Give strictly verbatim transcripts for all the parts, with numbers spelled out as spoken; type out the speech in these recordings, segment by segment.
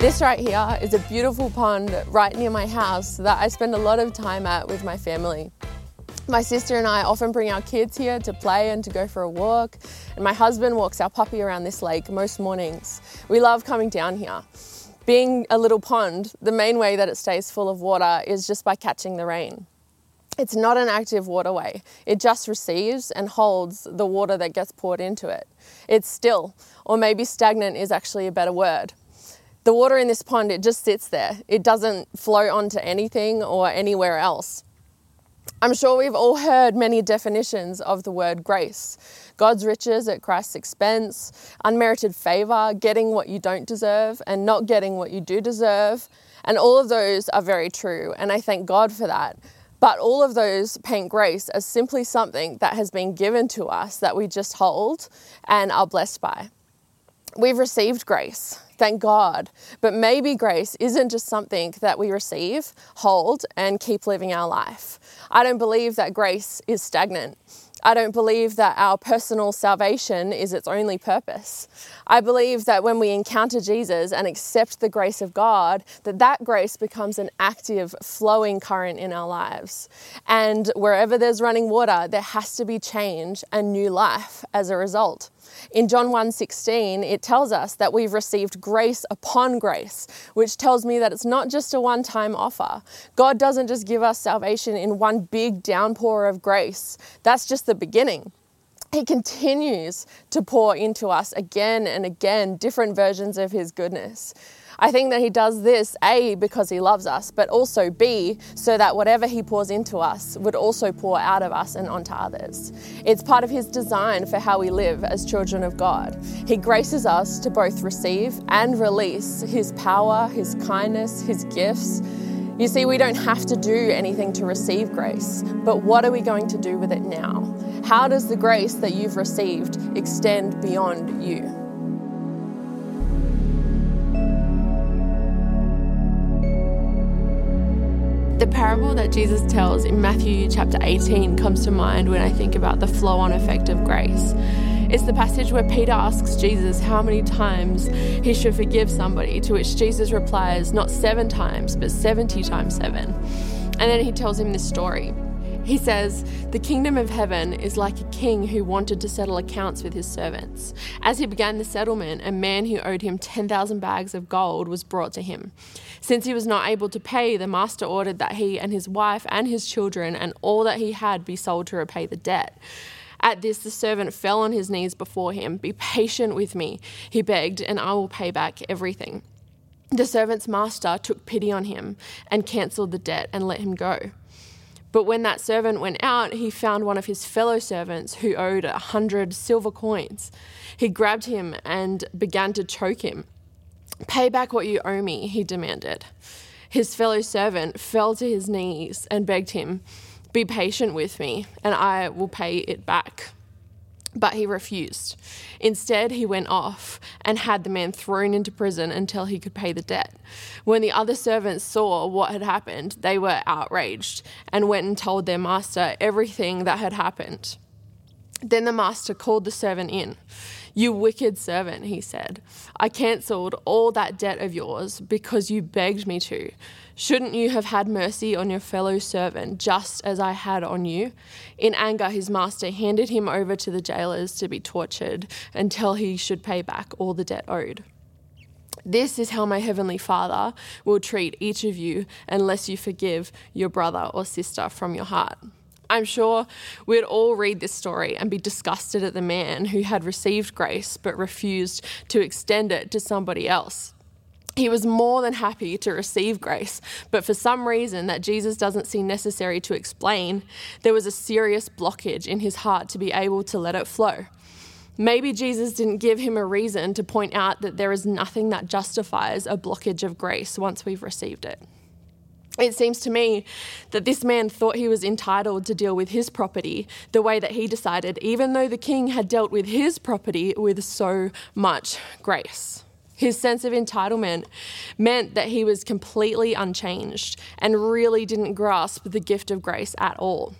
This right here is a beautiful pond right near my house that I spend a lot of time at with my family. My sister and I often bring our kids here to play and to go for a walk, and my husband walks our puppy around this lake most mornings. We love coming down here. Being a little pond, the main way that it stays full of water is just by catching the rain. It's not an active waterway. It just receives and holds the water that gets poured into it. It's still, or maybe stagnant is actually a better word. The water in this pond, it just sits there. It doesn't flow onto anything or anywhere else. I'm sure we've all heard many definitions of the word grace. God's riches at Christ's expense, unmerited favor, getting what you don't deserve and not getting what you do deserve. And all of those are very true, and I thank God for that. But all of those paint grace as simply something that has been given to us that we just hold and are blessed by. We've received grace, thank God. But maybe grace isn't just something that we receive, hold, and keep living our life. I don't believe that grace is stagnant. I don't believe that our personal salvation is its only purpose. I believe that when we encounter Jesus and accept the grace of God, that that grace becomes an active, flowing current in our lives. And wherever there's running water, there has to be change and new life as a result. In John one sixteen, it tells us that we've received grace upon grace, which tells me that it's not just a one-time offer. God doesn't just give us salvation in one big downpour of grace. That's just the beginning. He continues to pour into us again and again, different versions of his goodness. I think that he does this, A, because he loves us, but also B, so that whatever he pours into us would also pour out of us and onto others. It's part of his design for how we live as children of God. He graces us to both receive and release his power, his kindness, his gifts. You see, we don't have to do anything to receive grace, but what are we going to do with it now? How does the grace that you've received extend beyond you? The parable that Jesus tells in Matthew chapter eighteen comes to mind when I think about the flow-on effect of grace. It's the passage where Peter asks Jesus how many times he should forgive somebody, to which Jesus replies, not seven times, but seventy times seven. And then he tells him this story. He says, "The kingdom of heaven is like a king who wanted to settle accounts with his servants. As he began the settlement, a man who owed him ten thousand bags of gold was brought to him. Since he was not able to pay, the master ordered that he and his wife and his children and all that he had be sold to repay the debt. At this, the servant fell on his knees before him. 'Be patient with me,' he begged, 'and I will pay back everything.' The servant's master took pity on him and cancelled the debt and let him go. But when that servant went out, he found one of his fellow servants who owed a hundred silver coins. He grabbed him and began to choke him. 'Pay back what you owe me,' he demanded. His fellow servant fell to his knees and begged him, 'Be patient with me, and I will pay it back.' But he refused. Instead, he went off and had the man thrown into prison until he could pay the debt. When the other servants saw what had happened, they were outraged and went and told their master everything that had happened. Then the master called the servant in. 'You wicked servant,' he said. 'I cancelled all that debt of yours because you begged me to. Shouldn't you have had mercy on your fellow servant just as I had on you?' In anger, his master handed him over to the jailers to be tortured until he should pay back all the debt owed. This is how my heavenly Father will treat each of you unless you forgive your brother or sister from your heart." I'm sure we'd all read this story and be disgusted at the man who had received grace but refused to extend it to somebody else. He was more than happy to receive grace, but for some reason that Jesus doesn't see necessary to explain, there was a serious blockage in his heart to be able to let it flow. Maybe Jesus didn't give him a reason to point out that there is nothing that justifies a blockage of grace once we've received it. It seems to me that this man thought he was entitled to deal with his property the way that he decided, even though the king had dealt with his property with so much grace. His sense of entitlement meant that he was completely unchanged and really didn't grasp the gift of grace at all.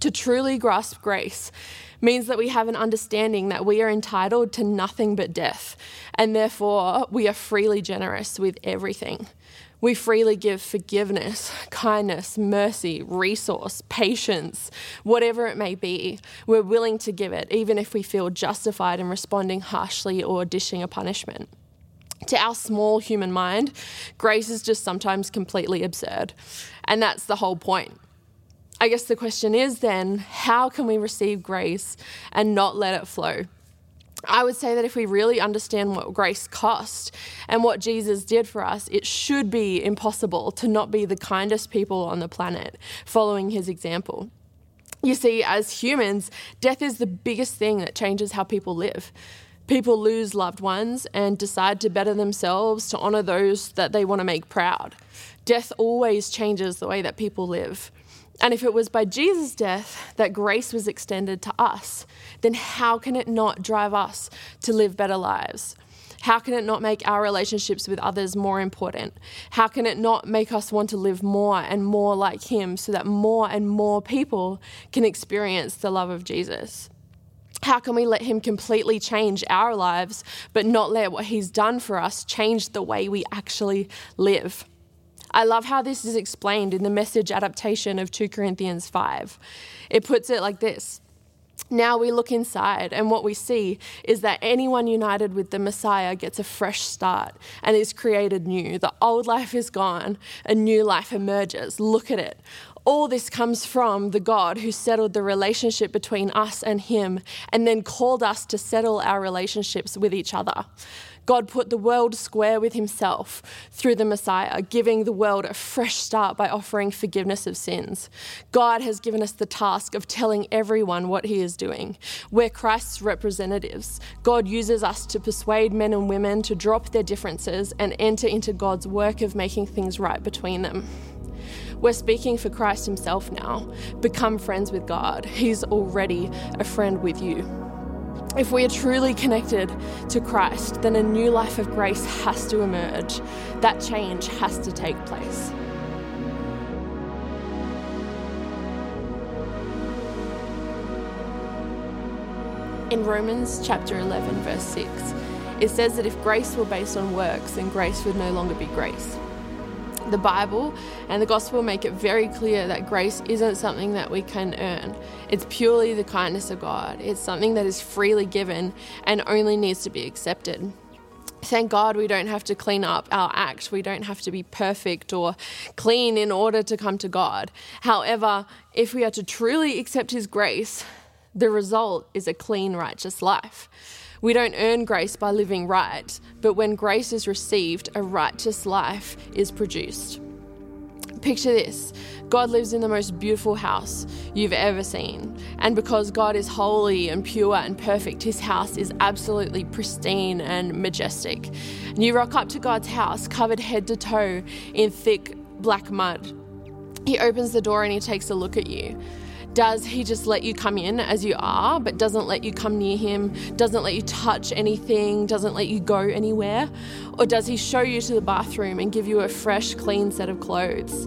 To truly grasp grace means that we have an understanding that we are entitled to nothing but death, and therefore we are freely generous with everything. We freely give forgiveness, kindness, mercy, resource, patience, whatever it may be. We're willing to give it, even if we feel justified in responding harshly or dishing a punishment. To our small human mind, grace is just sometimes completely absurd, and that's the whole point. I guess the question is then, how can we receive grace and not let it flow? I would say that if we really understand what grace cost and what Jesus did for us, it should be impossible to not be the kindest people on the planet following his example. You see, as humans, death is the biggest thing that changes how people live. People lose loved ones and decide to better themselves to honour those that they want to make proud. Death always changes the way that people live. And if it was by Jesus' death that grace was extended to us, then how can it not drive us to live better lives? How can it not make our relationships with others more important? How can it not make us want to live more and more like him so that more and more people can experience the love of Jesus? How can we let him completely change our lives, but not let what he's done for us change the way we actually live? I love how this is explained in the Message adaptation of two Corinthians five. It puts it like this. Now we look inside, and what we see is that anyone united with the Messiah gets a fresh start and is created new. The old life is gone, a new life emerges. Look at it. All this comes from the God who settled the relationship between us and him and then called us to settle our relationships with each other. God put the world square with himself through the Messiah, giving the world a fresh start by offering forgiveness of sins. God has given us the task of telling everyone what he is doing. We're Christ's representatives. God uses us to persuade men and women to drop their differences and enter into God's work of making things right between them. We're speaking for Christ himself now. Become friends with God. He's already a friend with you. If we are truly connected to Christ, then a new life of grace has to emerge. That change has to take place. In Romans chapter eleven, verse six, it says that if grace were based on works, then grace would no longer be grace. The Bible and the gospel make it very clear that grace isn't something that we can earn. It's purely the kindness of God. It's something that is freely given and only needs to be accepted. Thank God we don't have to clean up our act. We don't have to be perfect or clean in order to come to God. However, if we are to truly accept his grace, the result is a clean, righteous life. We don't earn grace by living right, but when grace is received, a righteous life is produced. Picture this. God lives in the most beautiful house you've ever seen. And because God is holy and pure and perfect, his house is absolutely pristine and majestic. And you rock up to God's house covered head to toe in thick black mud. He opens the door and he takes a look at you. Does he just let you come in as you are, but doesn't let you come near him, doesn't let you touch anything, doesn't let you go anywhere? Or does he show you to the bathroom and give you a fresh, clean set of clothes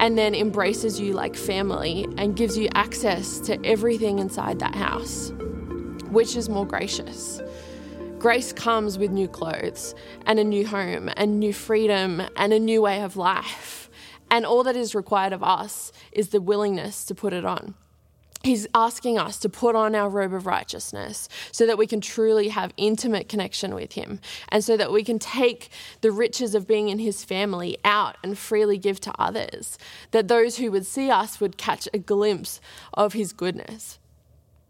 and then embraces you like family and gives you access to everything inside that house? Which is more gracious? Grace comes with new clothes and a new home and new freedom and a new way of life. And all that is required of us is the willingness to put it on. He's asking us to put on our robe of righteousness so that we can truly have intimate connection with him and so that we can take the riches of being in his family out and freely give to others, that those who would see us would catch a glimpse of his goodness.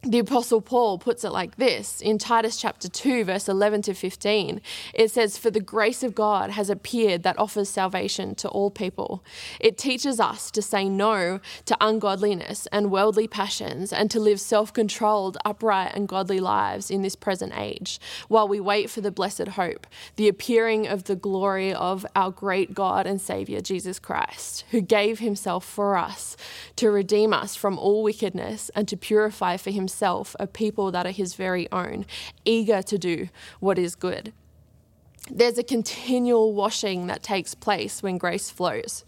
The Apostle Paul puts it like this in Titus chapter two, verse eleven to fifteen. It says, "For the grace of God has appeared that offers salvation to all people. It teaches us to say no to ungodliness and worldly passions and to live self-controlled, upright and godly lives in this present age, while we wait for the blessed hope, the appearing of the glory of our great God and Saviour, Jesus Christ, who gave himself for us to redeem us from all wickedness and to purify for himself Himself, a people that are his very own, eager to do what is good." There's a continual washing that takes place when grace flows.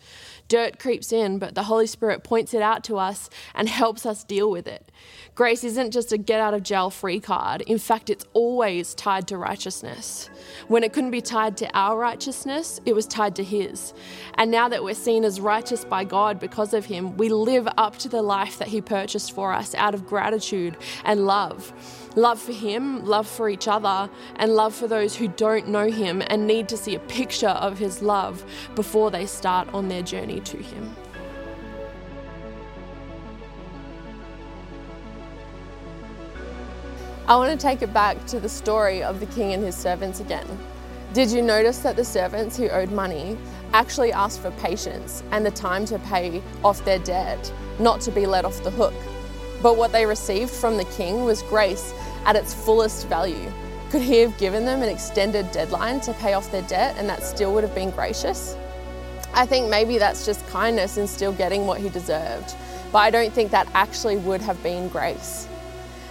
Dirt creeps in, but the Holy Spirit points it out to us and helps us deal with it. Grace isn't just a get out of jail free card. In fact, it's always tied to righteousness. When it couldn't be tied to our righteousness, it was tied to His. And now that we're seen as righteous by God because of Him, we live up to the life that He purchased for us out of gratitude and love. Love for Him, love for each other, and love for those who don't know Him and need to see a picture of His love before they start on their journey to Him. I want to take it back to the story of the king and his servants again. Did you notice that the servants who owed money actually asked for patience and the time to pay off their debt, not to be let off the hook? But what they received from the king was grace at its fullest value. Could he have given them an extended deadline to pay off their debt and that still would have been gracious? I think maybe that's just kindness in still getting what he deserved, but I don't think that actually would have been grace.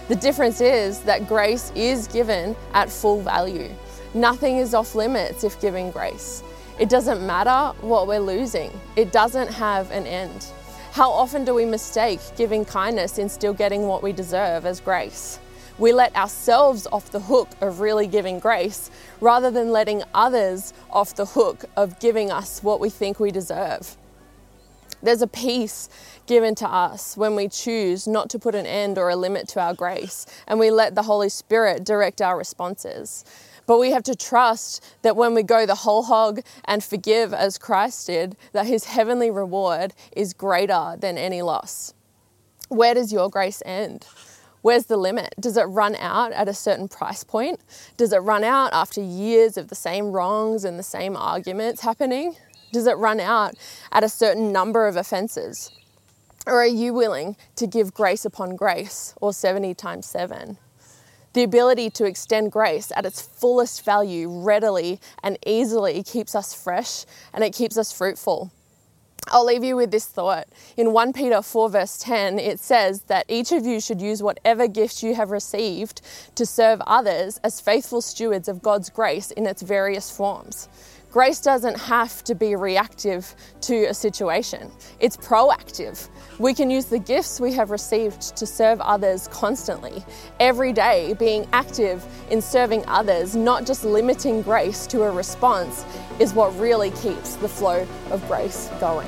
The difference is that grace is given at full value. Nothing is off limits if given grace. It doesn't matter what we're losing. It doesn't have an end. How often do we mistake giving kindness in still getting what we deserve as grace? We let ourselves off the hook of really giving grace rather than letting others off the hook of giving us what we think we deserve. There's a peace given to us when we choose not to put an end or a limit to our grace, and we let the Holy Spirit direct our responses. But we have to trust that when we go the whole hog and forgive as Christ did, that His heavenly reward is greater than any loss. Where does your grace end? Where's the limit? Does it run out at a certain price point? Does it run out after years of the same wrongs and the same arguments happening? Does it run out at a certain number of offences? Or are you willing to give grace upon grace, or seventy times seven? The ability to extend grace at its fullest value readily and easily keeps us fresh and it keeps us fruitful. I'll leave you with this thought. In First Peter four verse ten, it says that each of you should use whatever gifts you have received to serve others as faithful stewards of God's grace in its various forms. Grace doesn't have to be reactive to a situation. It's proactive. We can use the gifts we have received to serve others constantly, every day being active in serving others, not just limiting grace to a response, is what really keeps the flow of grace going.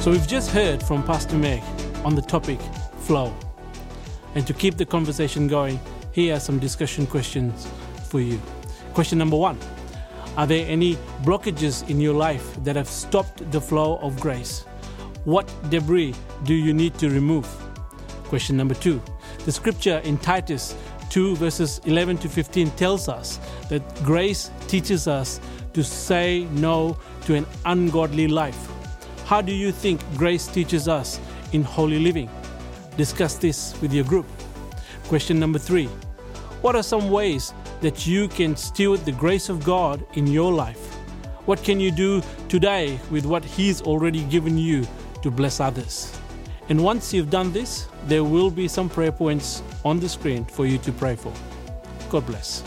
So we've just heard from Pastor Meg on the topic flow. And to keep the conversation going, here are some discussion questions for you. Question number one, are there any blockages in your life that have stopped the flow of grace? What debris do you need to remove? Question number two, the scripture in Titus two verses eleven to fifteen tells us that grace teaches us to say no to an ungodly life. How do you think grace teaches us in holy living? Discuss this with your group. Question number three. What are some ways that you can steward the grace of God in your life? What can you do today with what He's already given you to bless others? And once you've done this, there will be some prayer points on the screen for you to pray for. God bless.